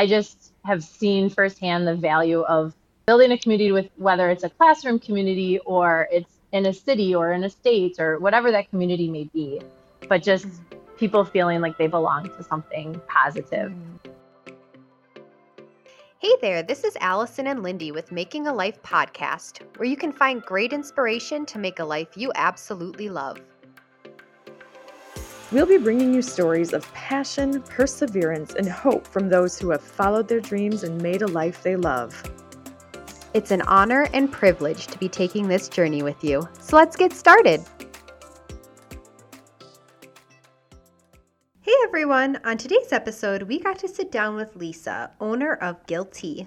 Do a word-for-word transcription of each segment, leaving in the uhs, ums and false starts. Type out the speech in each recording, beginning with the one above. I just have seen firsthand the value of building a community with, whether it's a classroom community or it's in a city or in a state or whatever that community may be, but just people feeling like they belong to something positive. Hey there, this is Allison and Lindy with Making a Life podcast, where you can find great inspiration to make a life you absolutely love. We'll be bringing you stories of passion, perseverance, and hope from those who have followed their dreams and made a life they love. It's an honor and privilege to be taking this journey with you, so let's get started. Hey everyone, on today's episode, we got to sit down with Lisa, owner of Giltee.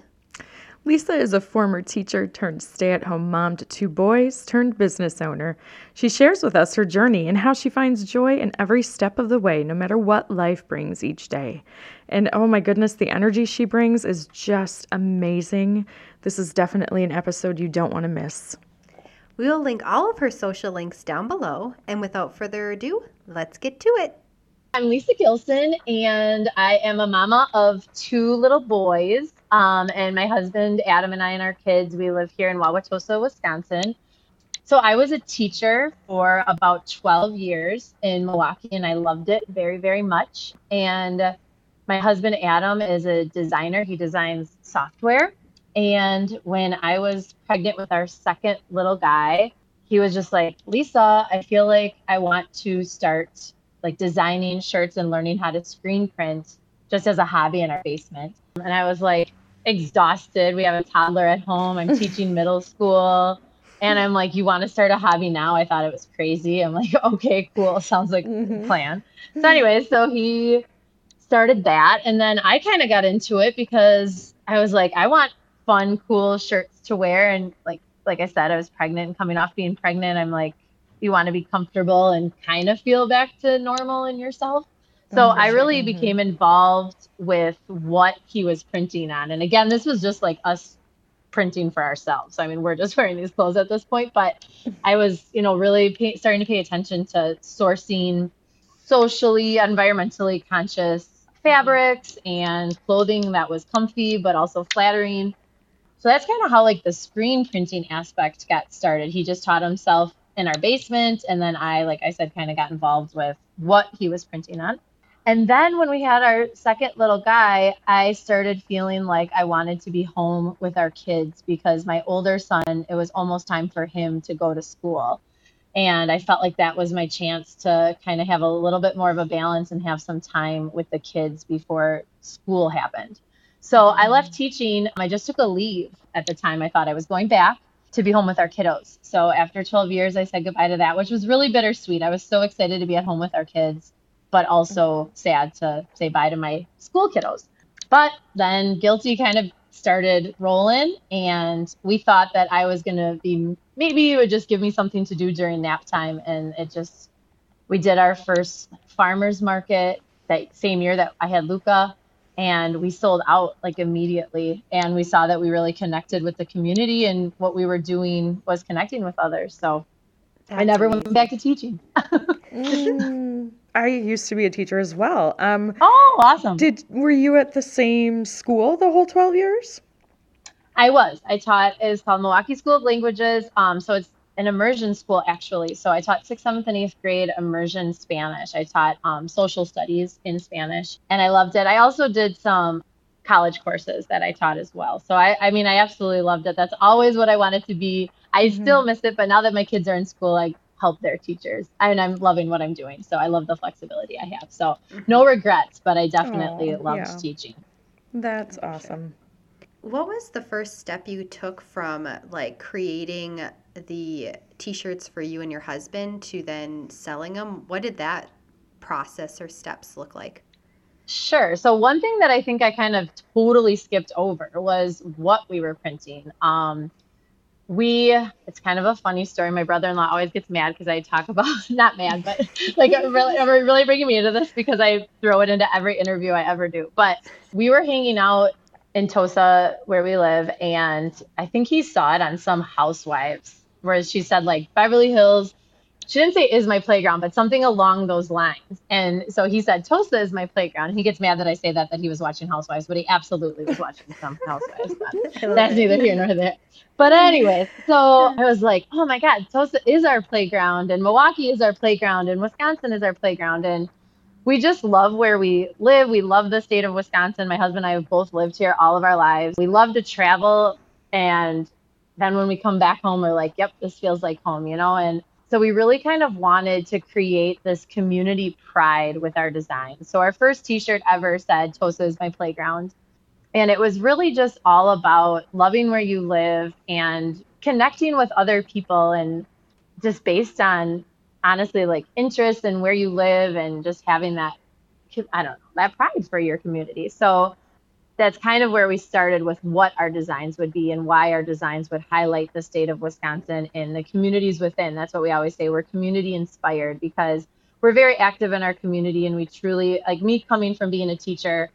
Lisa is a former teacher turned stay-at-home mom to two boys turned business owner. She shares with us her journey and how she finds joy in every step of the way, no matter what life brings each day. And oh my goodness, the energy she brings is just amazing. This is definitely an episode you don't want to miss. We will link all of her social links down below. And without further ado, let's get to it. I'm Lisa Gilson, and I am a mama of two little boys, um, and my husband, Adam, and I and our kids, we live here in Wauwatosa, Wisconsin. So I was a teacher for about twelve years in Milwaukee, and I loved it very, very much. And my husband, Adam, is a designer. He designs software. And when I was pregnant with our second little guy, he was just like, Lisa, I feel like I want to start like designing shirts and learning how to screen print just as a hobby in our basement. And I was like exhausted. We have a toddler at home. I'm teaching middle school. And I'm like, you want to start a hobby now? I thought it was crazy. I'm like, okay, cool. Sounds like mm-hmm. a plan. So anyway, so he started that. And then I kind of got into it because I was like, I want fun, cool shirts to wear. And like, like I said, I was pregnant and coming off being pregnant. I'm like, you want to be comfortable and kind of feel back to normal in yourself. So I really mm-hmm. became involved with what he was printing on. And again, this was just like us printing for ourselves. I mean, we're just wearing these clothes at this point, but I was, you know, really pay, starting to pay attention to sourcing socially, environmentally conscious fabrics and clothing that was comfy, but also flattering. So that's kind of how like the screen printing aspect got started. He just taught himself in our basement. And then I, like I said, kind of got involved with what he was printing on. And then when we had our second little guy, I started feeling like I wanted to be home with our kids because my older son, it was almost time for him to go to school. And I felt like that was my chance to kind of have a little bit more of a balance and have some time with the kids before school happened. So I left teaching. I just took a leave at the time. I thought I was going back to be home with our kiddos. So after twelve years, I said goodbye to that, which was really bittersweet. I was so excited to be at home with our kids, but also sad to say bye to my school kiddos. But then Giltee kind of started rolling, and we thought that I was going to be, maybe it would just give me something to do during nap time. And it just, we did our first farmer's market that same year that I had Luca. And we sold out like immediately. And we saw that we really connected with the community, and what we were doing was connecting with others. So That's I never amazing. went back to teaching. mm, I used to be a teacher as well. Um, oh, awesome. Did Were you at the same school the whole twelve years? I was. I taught, it was called Milwaukee School of Languages. Um, so it's an immersion school, actually. So I taught sixth, seventh, and eighth grade immersion Spanish. I taught um, social studies in Spanish, and I loved it. I also did some college courses that I taught as well. So I, I mean, I absolutely loved it. That's always what I wanted to be. I mm-hmm. still miss it, but now that my kids are in school, I help their teachers, and I'm loving what I'm doing. So I love the flexibility I have. So no regrets, but I definitely oh, loved yeah. teaching. That's awesome. What was the first step you took from like creating the t-shirts for you and your husband to then selling them? What did that process or steps look like? Sure. So one thing that I think I kind of totally skipped over was what we were printing. Um, we, it's kind of a funny story. My brother-in-law always gets mad because I talk about, not mad, but like really, really bringing me into this because I throw it into every interview I ever do. But we were hanging out in Tosa where we live, and I think he saw it on some Housewives, whereas she said like Beverly Hills she didn't say is my playground, but something along those lines. And so he said, Tosa is my playground. He gets mad that I say that, that he was watching Housewives, but he absolutely was watching some Housewives. That's neither here nor there. But anyways, so I was like, oh my God, Tosa is our playground, and Milwaukee is our playground, and Wisconsin is our playground. And we just love where we live. We love the state of Wisconsin. My husband and I have both lived here all of our lives. We love to travel. And then when we come back home, we're like, yep, this feels like home, you know? And so we really kind of wanted to create this community pride with our design. So our first t-shirt ever said, Tosa is my playground. And it was really just all about loving where you live and connecting with other people, and just based on, honestly, like interest and where you live, and just having that, I don't know, that pride for your community. So that's kind of where we started with what our designs would be and why our designs would highlight the state of Wisconsin and the communities within. That's what we always say. We're community inspired because we're very active in our community, and we truly, like me coming from being a teacher,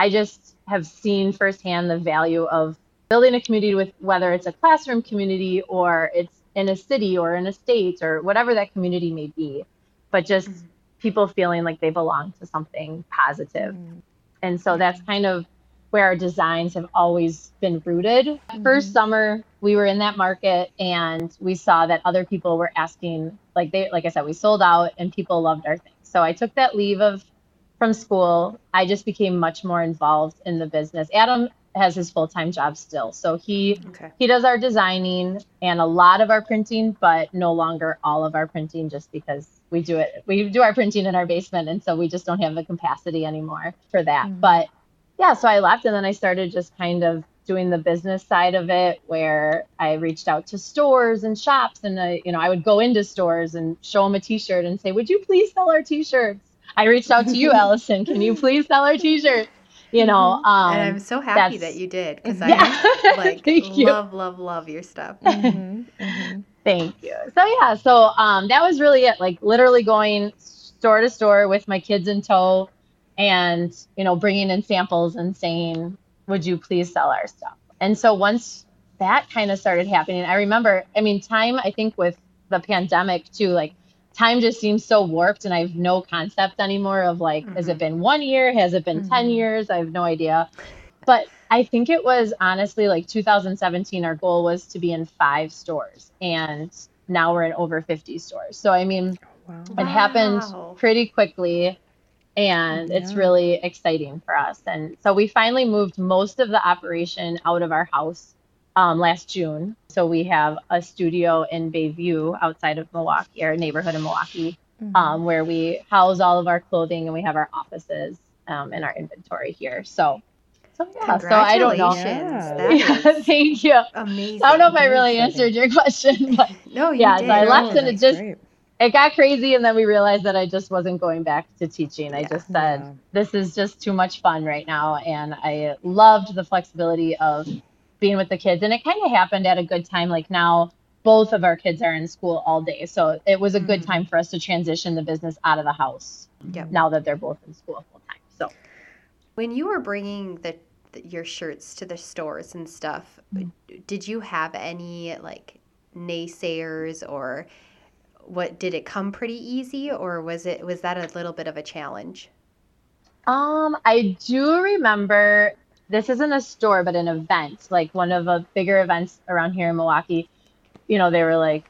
I just have seen firsthand the value of building a community with, whether it's a classroom community or it's in a city or in a state or whatever that community may be, but just mm-hmm. people feeling like they belong to something positive. Mm-hmm. And so that's kind of where our designs have always been rooted. Mm-hmm. First summer, we were in that market, and we saw that other people were asking, like they, like I said, we sold out and people loved our things. So I took that leave of from school. I just became much more involved in the business. Adam has his full-time job still. So he okay. he does our designing and a lot of our printing, but no longer all of our printing, just because we do it. We do our printing in our basement, and so we just don't have the capacity anymore for that. Mm-hmm. But yeah, so I left, and then I started just kind of doing the business side of it, where I reached out to stores and shops, and I, you know, I would go into stores and show them a t-shirt and say, would you please sell our t-shirts? I reached out to you, Allison. Can you please sell our t-shirts? You know, um, and I'm so happy that you did, because yeah. I like love, love, love your stuff. Mm-hmm. Mm-hmm. Thank you. So yeah, so um, that was really it. Like literally going store to store with my kids in tow, and you know, bringing in samples and saying, "Would you please sell our stuff?" And so once that kind of started happening, I remember. I mean, time. I think with the pandemic too, like. Time just seems so warped, and I have no concept anymore of like, mm-hmm. has it been one year? Has it been mm-hmm. ten years? I have no idea. But I think it was honestly like two thousand seventeen, our goal was to be in five stores, and now we're in over fifty stores. So, I mean, wow. it wow. happened pretty quickly, and yeah. it's really exciting for us. And so we finally moved most of the operation out of our house Um, last June. So we have a studio in Bayview outside of Milwaukee, or a neighborhood in Milwaukee, mm-hmm. um, where we house all of our clothing, and we have our offices um, and our inventory here. So, so yeah, so I don't know. Yeah. Yeah, thank you. Amazing. I don't know if I really Amazing. answered your question, but no, you yeah, did. So I left oh, and it just, great. It got crazy. And then we realized that I just wasn't going back to teaching. Yeah. I just said, yeah. this is just too much fun right now. And I loved the flexibility of being with the kids, and it kind of happened at a good time. Like now both of our kids are in school all day, so it was a good time for us to transition the business out of the house yep. now that they're both in school full time. So when you were bringing the, the your shirts to the stores and stuff, mm-hmm. did you have any like naysayers, or what, did it come pretty easy, or was it was that a little bit of a challenge? Um, I do remember, this isn't a store, but an event, like one of the bigger events around here in Milwaukee, you know, they were like,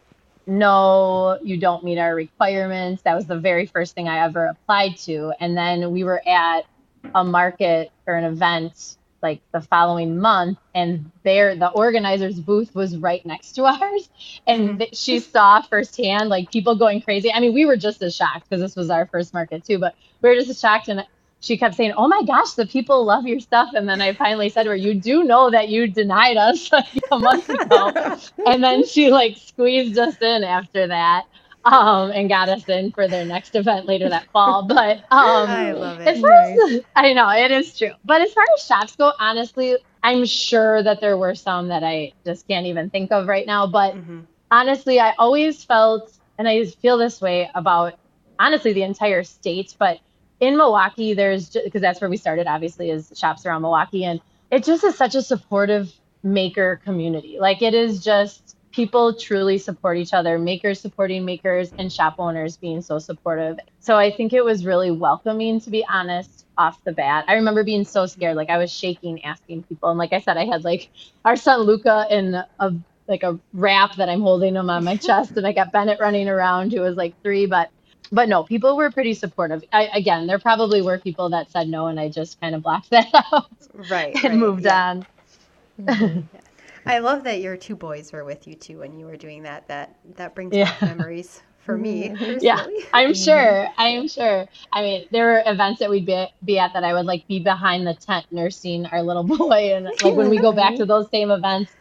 no, you don't meet our requirements. That was the very first thing I ever applied to. And then we were at a market or an event like the following month, and there, the organizer's booth was right next to ours. And th- she saw firsthand, like people going crazy. I mean, we were just as shocked because this was our first market too, but we were just as shocked. And she kept saying, oh my gosh, the people love your stuff. And then I finally said to her, you do know that you denied us like a month ago. And then she like squeezed us in after that um, and got us in for their next event later that fall. But um, I love it. As far as, I know, it is true. But as far as shops go, honestly, I'm sure that there were some that I just can't even think of right now. But mm-hmm. honestly, I always felt, and I feel this way about, honestly, the entire state, but in Milwaukee, there's, because that's where we started, obviously, is shops around Milwaukee. And it just is such a supportive maker community. Like, it is just, people truly support each other, makers supporting makers and shop owners being so supportive. So I think it was really welcoming, to be honest, off the bat. I remember being so scared, like I was shaking, asking people. And like I said, I had like our son Luca in a like a wrap that I'm holding him on my chest, and I got Bennett running around who was like three, but But no, people were pretty supportive. I, again, there probably were people that said no, and I just kind of blocked that out right, and right, moved yeah. on. Mm-hmm. Yeah. I love that your two boys were with you, too, when you were doing that. That that brings yeah. back memories for me. Personally. Yeah, I'm sure. I'm sure. I mean, there were events that we'd be, be at that I would, like, be behind the tent nursing our little boy. And, like, when we go back to those same events,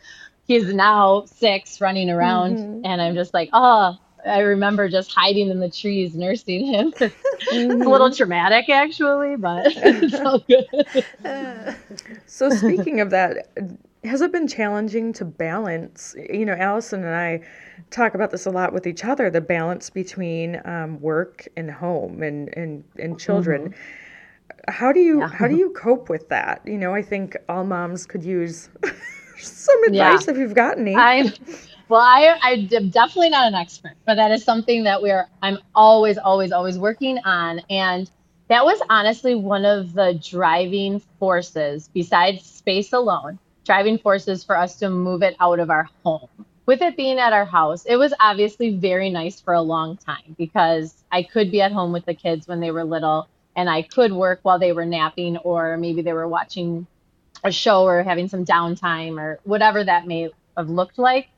he's now six running around, mm-hmm. and I'm just like, oh, I remember just hiding in the trees, nursing him. It's a little traumatic, actually, but it's all good. So speaking of that, has it been challenging to balance? You know, Allison and I talk about this a lot with each other, the balance between um, work and home and, and, and children. Mm-hmm. How do you, yeah. how do you cope with that? You know, I think all moms could use some advice yeah. if you've got any. I'm, Well, I, I'm definitely not an expert, but that is something that we are, I'm always, always, always working on. And that was honestly one of the driving forces, besides space alone, driving forces for us to move it out of our home. With it being at our house, it was obviously very nice for a long time because I could be at home with the kids when they were little, and I could work while they were napping, or maybe they were watching a show or having some downtime or whatever that may have looked like.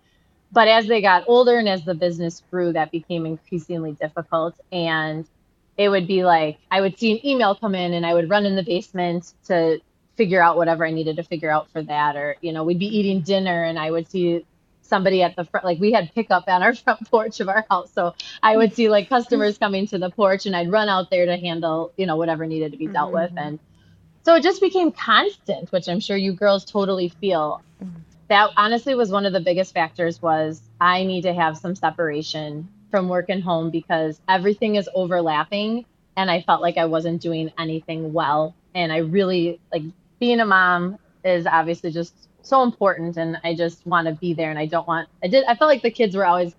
But as they got older and as the business grew, that became increasingly difficult. And it would be like, I would see an email come in and I would run in the basement to figure out whatever I needed to figure out for that. Or, you know, we'd be eating dinner and I would see somebody at the front, like we had pickup on our front porch of our house. So I would see like customers coming to the porch and I'd run out there to handle, you know, whatever needed to be dealt mm-hmm. with. And so it just became constant, which I'm sure you girls totally feel. Mm-hmm. That honestly was one of the biggest factors, was I need to have some separation from work and home because everything is overlapping and I felt like I wasn't doing anything well. And I really, like, being a mom is obviously just so important, and I just want to be there, and I don't want, I did, I felt like the kids were always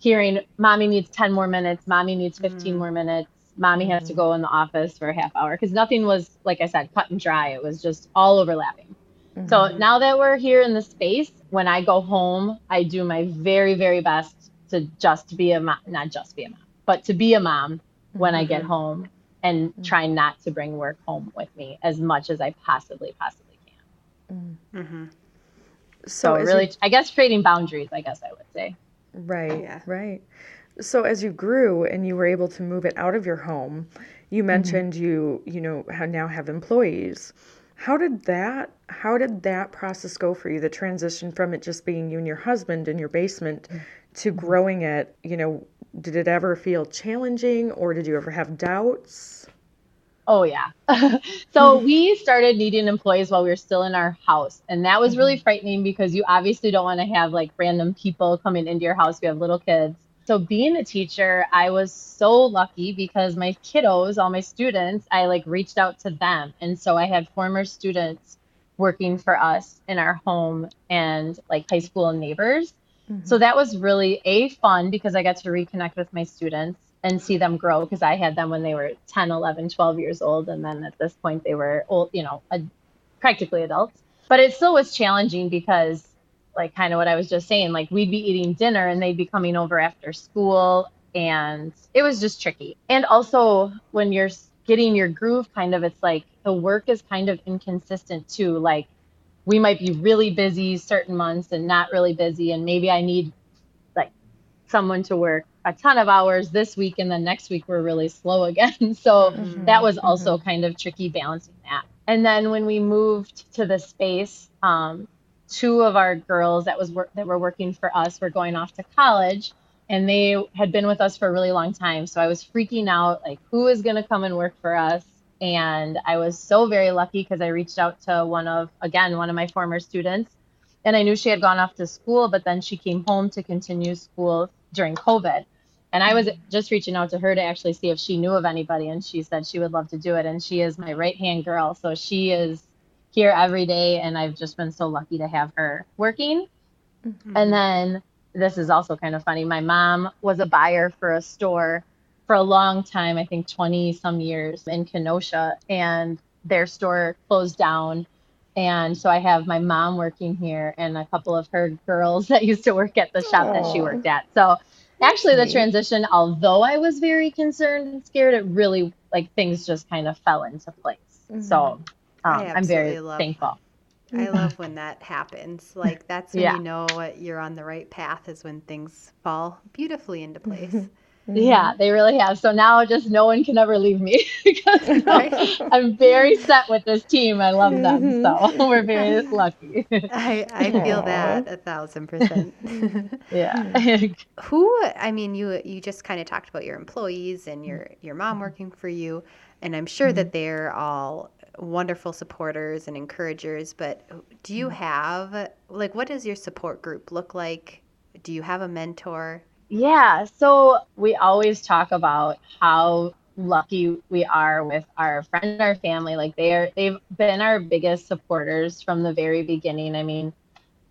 hearing, mommy needs ten more minutes, mommy needs fifteen mm. more minutes, mommy has mm. to go in the office for a half hour, because nothing was, like I said, cut and dry. It was just all overlapping. So now that we're here in the space, when I go home, I do my very, very best to just be a mom, not just be a mom, but to be a mom when mm-hmm. I get home, and try not to bring work home with me as much as I possibly, possibly can. Mm-hmm. So, so really, you, I guess creating boundaries, I guess I would say. Right, yeah. right. So as you grew and you were able to move it out of your home, you mentioned mm-hmm. you, you know, now have employees. How did that, how did that process go for you? The transition from it just being you and your husband in your basement to growing it, you know, did it ever feel challenging, or did you ever have doubts? Oh yeah. So we started needing employees while we were still in our house. And that was really frightening because you obviously don't want to have like random people coming into your house. We have little kids. So being a teacher, I was so lucky because my kiddos, all my students, I like reached out to them. And so I had former students working for us in our home and like high school and neighbors. Mm-hmm. So that was really a fun because I got to reconnect with my students and see them grow, because I had them when they were ten, eleven, twelve years old. And then at this point they were old, you know, ad- practically adults, but it still was challenging because, like kind of what I was just saying, like we'd be eating dinner and they'd be coming over after school, and it was just tricky. And also when you're getting your groove, kind of, it's like the work is kind of inconsistent too. Like we might be really busy certain months and not really busy. And maybe I need like someone to work a ton of hours this week, and then next week we're really slow again. So mm-hmm. that was also mm-hmm. kind of tricky, balancing that. And then when we moved to the space, um, two of our girls that was work that were working for us were going off to college, and they had been with us for a really long time. So I was freaking out, like who is going to come and work for us? And I was so very lucky because I reached out to one of, again, one of my former students, and I knew she had gone off to school, but then she came home to continue school during COVID. And I was just reaching out to her to actually see if she knew of anybody. And she said she would love to do it. And she is my right-hand girl. So she is here every day, and I've just been so lucky to have her working. Mm-hmm. And then this is also kind of funny. My mom was a buyer for a store for a long time, I think twenty some years in Kenosha, and their store closed down. And so I have my mom working here and a couple of her girls that used to work at the shop Aww. That she worked at. So actually the transition, although I was very concerned and scared, it really, like, things just kind of fell into place. Mm-hmm. So um, I'm very love, thankful. I love when that happens. Like, that's when yeah. you know you're on the right path, is when things fall beautifully into place. Mm-hmm. Yeah, they really have. So now just no one can ever leave me because you know, right? I'm very set with this team. I love them. Mm-hmm. So we're very lucky. I, I feel Aww. That a thousand percent. Yeah. Who, I mean, you you just kind of talked about your employees and your, your mom working for you, and I'm sure mm-hmm. that they're all wonderful supporters and encouragers, but do you have, like, what does your support group look like? Do you have a mentor? Yeah, so we always talk about how lucky we are with our friends and our family. Like, they are, they've been our biggest supporters from the very beginning. I mean,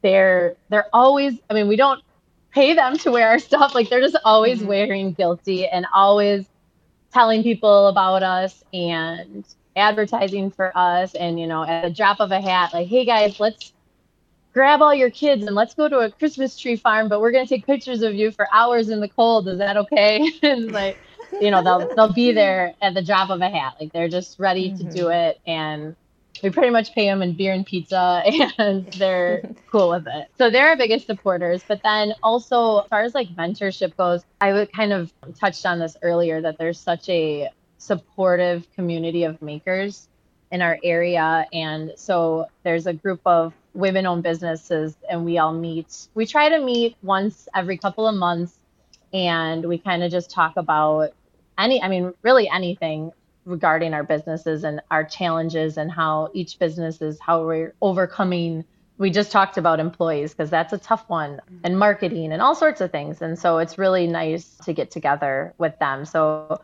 they're they're always, I mean, we don't pay them to wear our stuff. Like, they're just always mm-hmm. wearing Giltee and always telling people about us and advertising for us. And, you know, at the drop of a hat, like, hey guys, let's grab all your kids and let's go to a Christmas tree farm, but we're going to take pictures of you for hours in the cold. Is that okay? And like, you know, they'll, they'll be there at the drop of a hat. Like, they're just ready mm-hmm. to do it. And we pretty much pay them in beer and pizza, and they're cool with it. So they're our biggest supporters. But then also, as far as like mentorship goes, I would kind of touched on this earlier, that there's such a supportive community of makers in our area. And so there's a group of women-owned businesses, and we all meet. We try to meet once every couple of months, and we kind of just talk about any, I mean, really anything regarding our businesses and our challenges and how each business is, how we're overcoming. We just talked about employees because that's a tough one, and marketing and all sorts of things. And so it's really nice to get together with them. So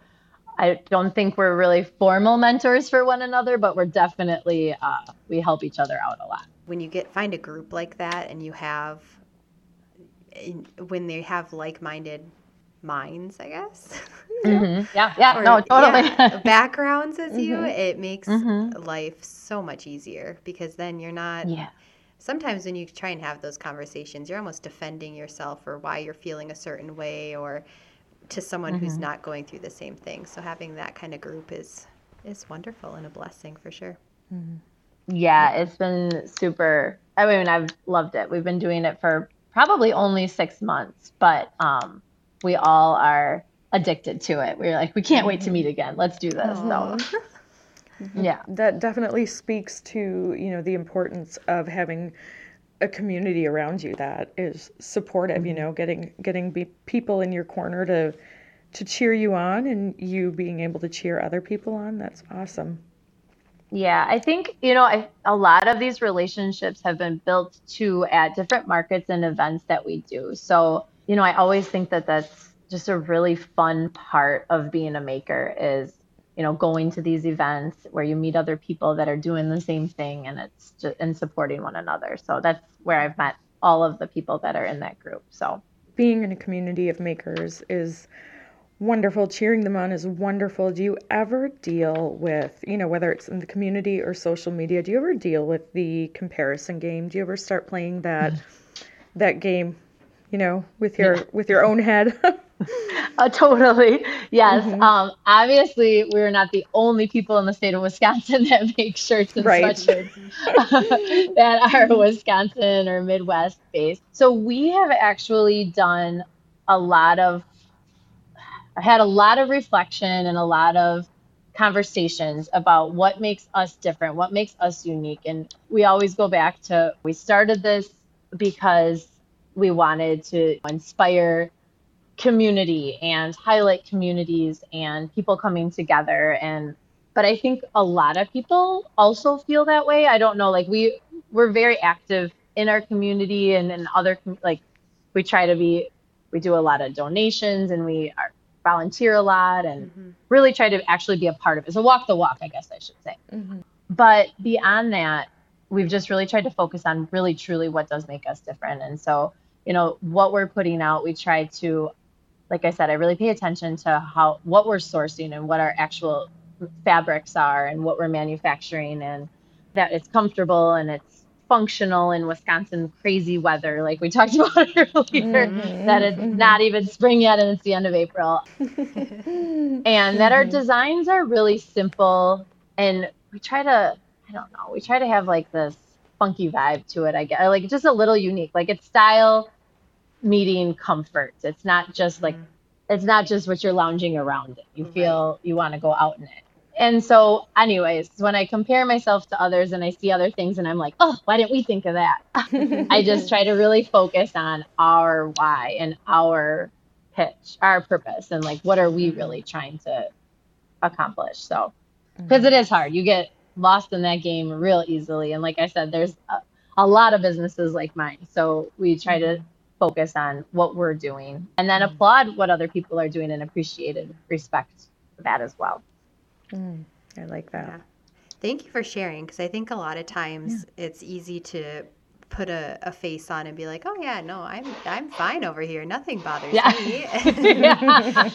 I don't think we're really formal mentors for one another, but we're definitely, uh, we help each other out a lot. When you get find a group like that, and you have, when they have like-minded minds, I guess. Mm-hmm. Yeah, yeah, or, no, totally. Yeah, backgrounds as mm-hmm. you, it makes mm-hmm. life so much easier, because then you're not, yeah. sometimes when you try and have those conversations, you're almost defending yourself or why you're feeling a certain way, or to someone mm-hmm. who's not going through the same thing. So having that kind of group is is wonderful and a blessing for sure. Mm-hmm. Yeah, it's been super. I mean, I've loved it. We've been doing it for probably only six months, but um, we all are addicted to it. We're like, we can't wait to meet again. Let's do this. So, yeah, that definitely speaks to, you know, the importance of having a community around you that is supportive, mm-hmm. you know, getting getting be- people in your corner to to cheer you on, and you being able to cheer other people on. That's awesome. Yeah, I think, you know, I, a lot of these relationships have been built to at different markets and events that we do. So, you know, I always think that that's just a really fun part of being a maker is, you know, going to these events where you meet other people that are doing the same thing, and it's just, and supporting one another. So that's where I've met all of the people that are in that group. So being in a community of makers is wonderful. Cheering them on is wonderful. Do you ever deal with, you know, whether it's in the community or social media, do you ever deal with the comparison game? Do you ever start playing that, that game, you know, with your, yeah. with your own head? Uh, totally. Yes. Mm-hmm. Um, obviously, we're not the only people in the state of Wisconsin that make shirts and right. sweatshirts uh, that are Wisconsin or Midwest based. So we have actually done a lot of, had a lot of reflection and a lot of conversations about what makes us different, what makes us unique. And we always go back to, we started this because we wanted to inspire community and highlight communities and people coming together. And but I think a lot of people also feel that way. I don't know, like we we're very active in our community and in other, like we try to be, we do a lot of donations and we are, volunteer a lot and mm-hmm. really try to actually be a part of it. So walk the walk, I guess I should say. Mm-hmm. But beyond that, we've just really tried to focus on really truly what does make us different. And so you know, what we're putting out, we try to, like I said, I really pay attention to how, what we're sourcing and what our actual fabrics are and what we're manufacturing, and that it's comfortable and it's functional in Wisconsin crazy weather, like we talked about earlier, mm-hmm. that it's not even spring yet and it's the end of April. And that our designs are really simple, and we try to, I don't know, we try to have like this funky vibe to it, I guess, like just a little unique, like it's style meeting comfort. It's not just like, it's not just what you're lounging around in. You feel you want to go out in it. And so anyways, when I compare myself to others and I see other things and I'm like, oh, why didn't we think of that? I just try to really focus on our why and our pitch, our purpose, and like, what are we really trying to accomplish? So, because it is hard. You get lost in that game real easily. And like I said, there's a, a lot of businesses like mine. So we try to focus on what we're doing and then applaud what other people are doing and appreciate and respect that as well. Mm, I like that. Yeah. Thank you for sharing, because I think a lot of times yeah. it's easy to put a, a face on and be like, oh yeah, no, I'm I'm fine over here. Nothing bothers yeah. me. yeah. yeah.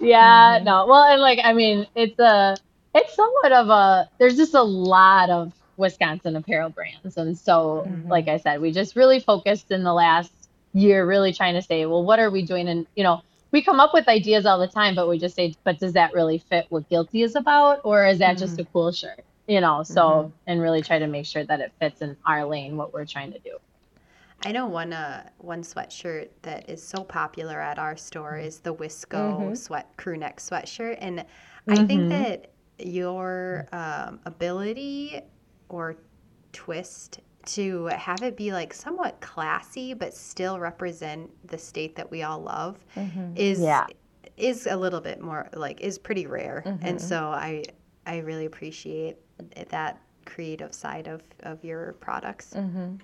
yeah mm-hmm. No. Well, and like, I mean, it's a it's somewhat of a there's just a lot of Wisconsin apparel brands, and so mm-hmm. like I said, we just really focused in the last year, really trying to say, well, what are we doing? And you know, we come up with ideas all the time, but we just say, but does that really fit what Giltee is about? Or is that mm-hmm. just a cool shirt? You know, so, mm-hmm. and really try to make sure that it fits in our lane, what we're trying to do. I know one uh, one sweatshirt that is so popular at our store is the Wisco mm-hmm. sweat crew neck sweatshirt. And mm-hmm. I think that your um, ability or twist to have it be like somewhat classy but still represent the state that we all love mm-hmm. is yeah. is a little bit more like is pretty rare mm-hmm. and so I I really appreciate that creative side of of your products. Mm-hmm.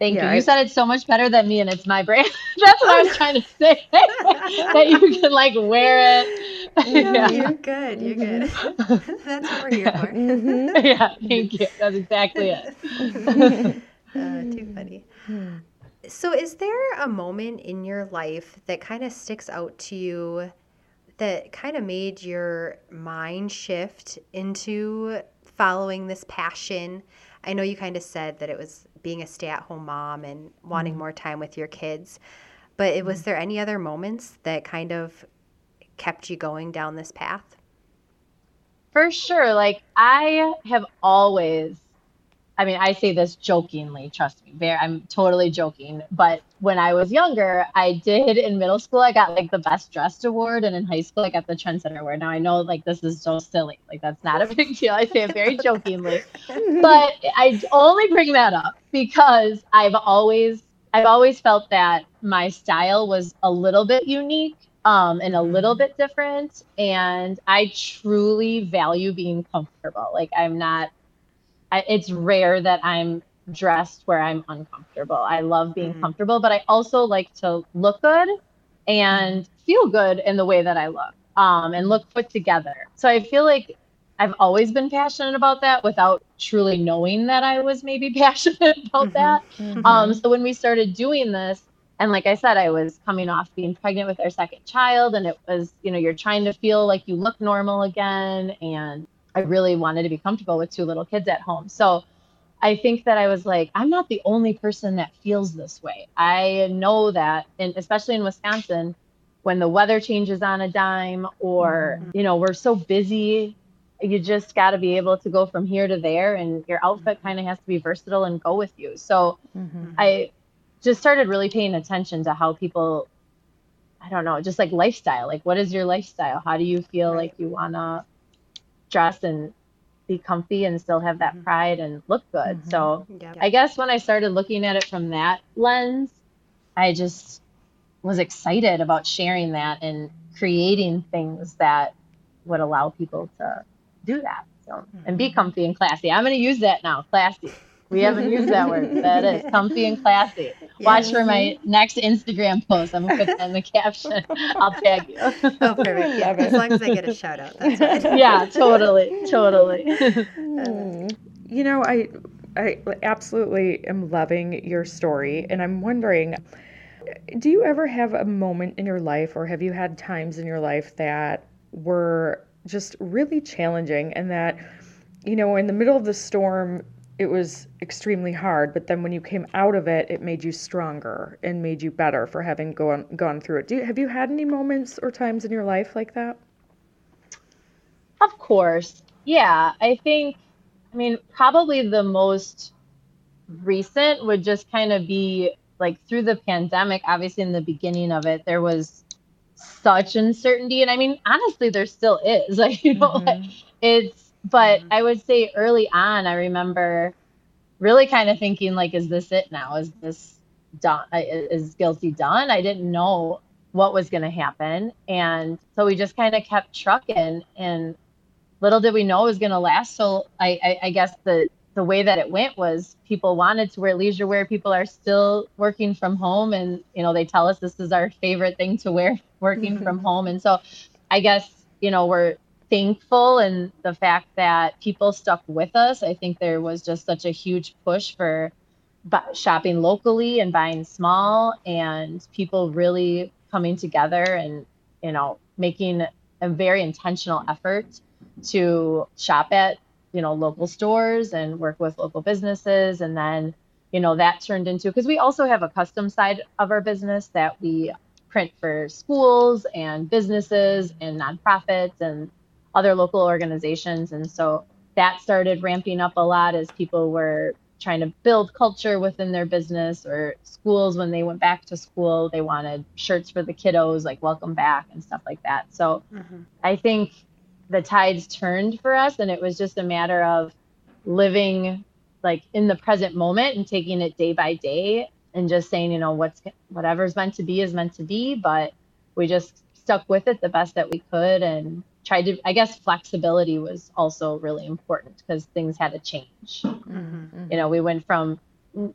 Thank yeah, you. I, you said it so much better than me, and it's my brand. That's what I was trying to say. That you can like wear it. No, yeah. You're good. You're good. That's what we're here for. Mm-hmm. Yeah, thank you. That's exactly it. uh, too funny. So is there a moment in your life that kind of sticks out to you that kind of made your mind shift into following this passion? I know you kind of said that it was being a stay-at-home mom and wanting more time with your kids, but it, was there any other moments that kind of kept you going down this path? For sure. Like I have always, I mean, I say this jokingly, trust me, Bear, I'm totally joking. But when I was younger, I did in middle school, I got like the best dressed award. And in high school, I got the trendsetter award. Now I know like this is so silly. Like that's not a big deal. I say it very jokingly, but I only bring that up because I've always, I've always felt that my style was a little bit unique um, and a little bit different. And I truly value being comfortable. Like I'm not, I, it's rare that I'm dressed where I'm uncomfortable. I love being mm-hmm. comfortable, but I also like to look good and feel good in the way that I look um, and look put together. So I feel like I've always been passionate about that without truly knowing that I was maybe passionate about mm-hmm. that. Mm-hmm. Um, so when we started doing this, and like I said, I was coming off being pregnant with our second child, and it was, you know, you're trying to feel like you look normal again, and I really wanted to be comfortable with two little kids at home. So I think that I was like, I'm not the only person that feels this way. I know that, and especially in Wisconsin, when the weather changes on a dime or, mm-hmm. you know, we're so busy, you just got to be able to go from here to there, and your outfit kind of has to be versatile and go with you. So mm-hmm. I just started really paying attention to how people, I don't know, just like lifestyle. Like, what is your lifestyle? How do you feel right. like you want to dress and be comfy and still have that pride and look good. Mm-hmm. So yep. I guess when I started looking at it from that lens, I just was excited about sharing that and creating things that would allow people to do that. So mm-hmm. and be comfy and classy. I'm going to use that now, classy. We haven't used that word. That is comfy and classy. Watch yes. for my next Instagram post. I'm going to put that in the caption. I'll tag you. Oh, perfect. Yeah, as long as I get a shout out. That's right. Yeah, totally. Totally. You know, I I absolutely am loving your story, and I'm wondering, do you ever have a moment in your life, or have you had times in your life that were just really challenging, and that, you know, in the middle of the storm, it was extremely hard, but then when you came out of it, it made you stronger and made you better for having gone gone through it? Do you, have you had any moments or times in your life like that? Of course. Yeah, I think, I mean, probably the most recent would just kind of be like through the pandemic. Obviously, in the beginning of it, there was such uncertainty. And I mean, honestly, there still is. Like, you know, mm-hmm. like, it's, but mm-hmm. I would say early on, I remember really kind of thinking, like, is this it now? Is this done? Is Giltee done? I didn't know what was going to happen. And so we just kind of kept trucking, and little did we know it was going to last. So I, I, I guess the, the way that it went was people wanted to wear leisure wear. People are still working from home, and, you know, they tell us this is our favorite thing to wear, working mm-hmm. from home. And so I guess, you know, we're thankful, and the fact that people stuck with us. I think there was just such a huge push for shopping locally and buying small, and people really coming together and, you know, making a very intentional effort to shop at, you know, local stores and work with local businesses. And then, you know, that turned into, because we also have a custom side of our business that we print for schools and businesses and nonprofits and other local organizations. And so that started ramping up a lot as people were trying to build culture within their business, or schools, when they went back to school, they wanted shirts for the kiddos, like welcome back and stuff like that. So mm-hmm. I think the tides turned for us, and it was just a matter of living like in the present moment and taking it day by day and just saying, you know, what's whatever's meant to be is meant to be. But we just stuck with it the best that we could, and tried to, I guess flexibility was also really important because things had to change. Mm-hmm, mm-hmm. You know, we went from,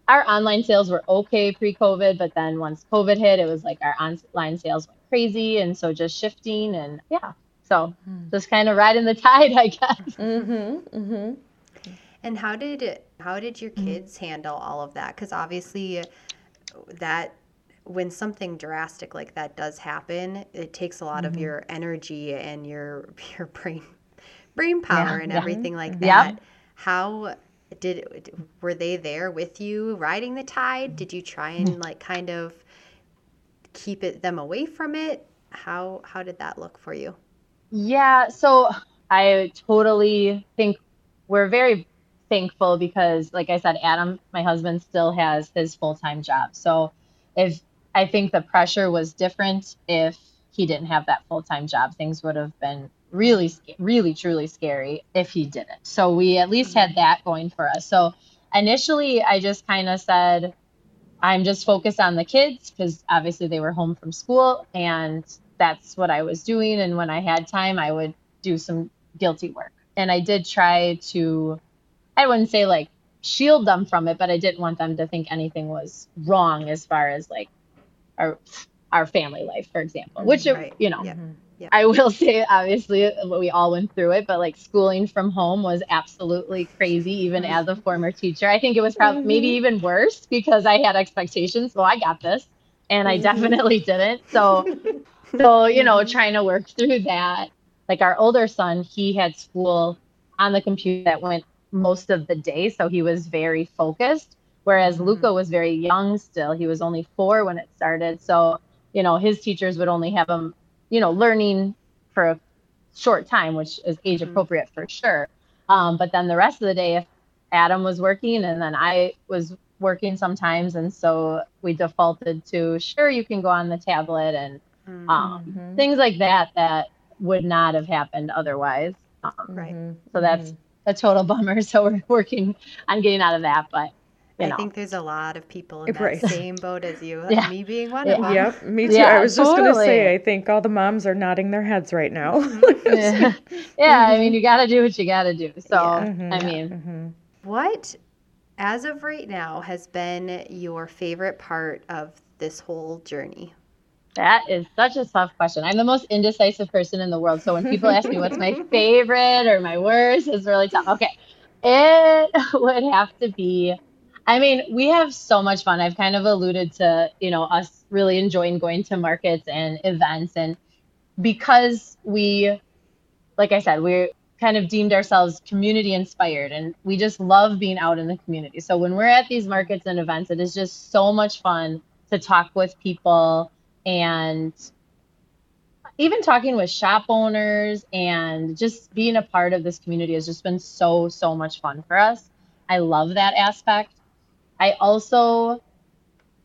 our online sales were okay pre-COVID, but then once COVID hit, it was like our online sales went crazy. And so just shifting, and yeah. So just kind of riding the tide, I guess. Mm-hmm, mm-hmm. And how did how did your kids mm-hmm. handle all of that? Because obviously, that when something drastic like that does happen, it takes a lot mm-hmm. of your energy and your your brain brain power yeah, and yeah. everything like that. Yeah. How did were they there with you riding the tide? Did you try and like kind of keep it, them away from it? How how did that look for you? Yeah, so I totally think we're very thankful because, like I said, Adam, my husband, still has his full-time job. So if I think the pressure was different if he didn't have that full-time job. Things would have been really, really, truly scary if he didn't. So we at least had that going for us. So initially, I just kind of said, I'm just focused on the kids because obviously they were home from school, and that's what I was doing. And when I had time, I would do some Giltee work. And I did try to, I wouldn't say like shield them from it, but I didn't want them to think anything was wrong as far as like our, our family life, for example, which, right. you know, yeah. Yeah. I will say, obviously we all went through it, but like schooling from home was absolutely crazy. Even as a former teacher, I think it was probably maybe even worse because I had expectations. Well, I got this, and I definitely didn't. So So, you know, trying to work through that, like our older son, he had school on the computer that went most of the day. So he was very focused, whereas Luca was very young still. He was only four when it started. So, you know, his teachers would only have him, you know, learning for a short time, which is age appropriate for sure. Um, but then the rest of the day, if Adam was working and then I was working sometimes. And so we defaulted to, sure, you can go on the tablet and Mm-hmm. Um, things like that that would not have happened otherwise. Um, right. So that's mm-hmm. a total bummer. So we're working on getting out of that. But you I know. think there's a lot of people in that right. same boat as you. Yeah. Me being one yeah. of them. Yep. Me too. Yeah, I was totally. just going to say, I think all the moms are nodding their heads right now. yeah. yeah. I mean, you got to do what you got to do. So yeah. mm-hmm. I mean, mm-hmm. what as of right now has been your favorite part of this whole journey? That is such a tough question. I'm the most indecisive person in the world. So when people ask me what's my favorite or my worst, it's really tough. Okay. It would have to be, I mean, we have so much fun. I've kind of alluded to, you know, us really enjoying going to markets and events. And because we, like I said, we kind of deemed ourselves community inspired, and we just love being out in the community. So when we're at these markets and events, it is just so much fun to talk with people, and even talking with shop owners, and just being a part of this community has just been so, so much fun for us. I love that aspect. I also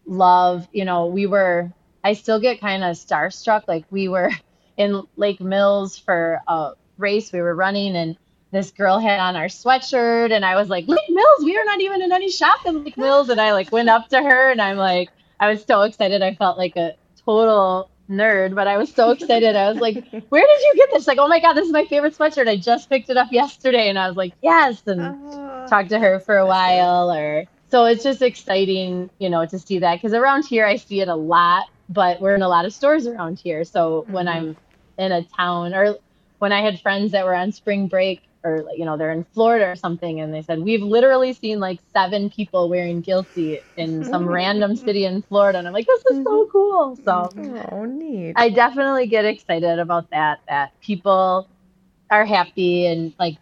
love, you know, we were, I still get kind of starstruck. Like, we were in Lake Mills for a race we were running, and this girl had on our sweatshirt, and I was like, Lake Mills, we are not even in any shop in Lake Mills. And I like went up to her, and I'm like, I was so excited. I felt like a total nerd, but I was so excited. I was like, where did you get this? Like, oh my God, this is my favorite sweatshirt. I just picked it up yesterday. And I was like, yes. And oh, talked to her for a while. Or so it's just exciting, you know, to see that, because around here I see it a lot, but we're in a lot of stores around here. So mm-hmm. when I'm in a town, or when I had friends that were on spring break, or, you know, they're in Florida or something, and they said, we've literally seen like seven people wearing Giltee in some mm-hmm. random city in Florida. And I'm like, this is so cool. So oh, neat. I definitely get excited about that, that people are happy and like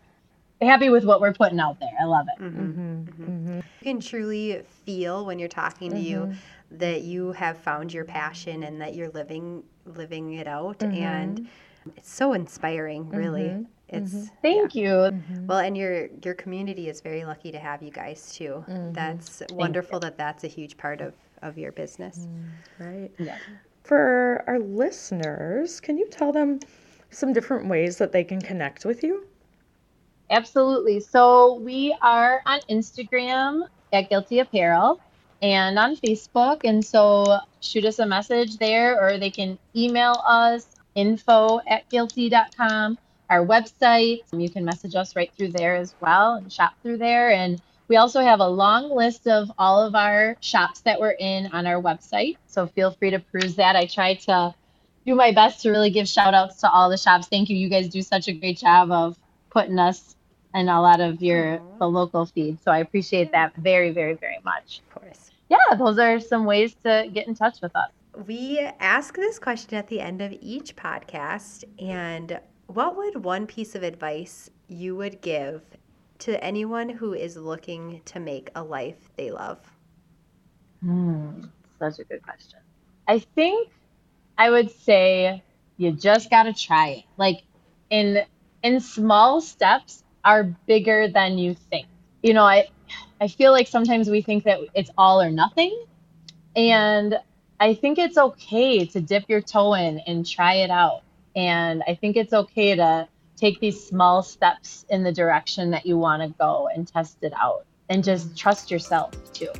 happy with what we're putting out there. I love it. Mm-hmm. Mm-hmm. Mm-hmm. You can truly feel when you're talking to mm-hmm. you that you have found your passion and that you're living, living it out. Mm-hmm. And it's so inspiring, really. Mm-hmm. It's mm-hmm. thank yeah. you. Mm-hmm. Well, and your your community is very lucky to have you guys too. Mm-hmm. That's wonderful that that's a huge part of, of your business. Mm-hmm. Right. Yeah. For our listeners, can you tell them some different ways that they can connect with you? Absolutely. So we are on Instagram at Giltee Apparel and on Facebook. And so shoot us a message there, or they can email us info at Giltee dot com. Our website, you can message us right through there as well, and shop through there. And we also have a long list of all of our shops that we're in on our website, so feel free to peruse that. I try to do my best to really give shout outs to all the shops. Thank you. You guys do such a great job of putting us in a lot of your mm-hmm. the local feed, so I appreciate that very, very, very much. Of course. Yeah, those are some ways to get in touch with us. We ask this question at the end of each podcast, and what would one piece of advice you would give to anyone who is looking to make a life they love? Mm, such a good question. I think I would say you just got to try it. Like in in small steps are bigger than you think. You know, I I feel like sometimes we think that it's all or nothing. And I think it's okay to dip your toe in and try it out. And I think it's okay to take these small steps in the direction that you want to go and test it out, and just trust yourself too.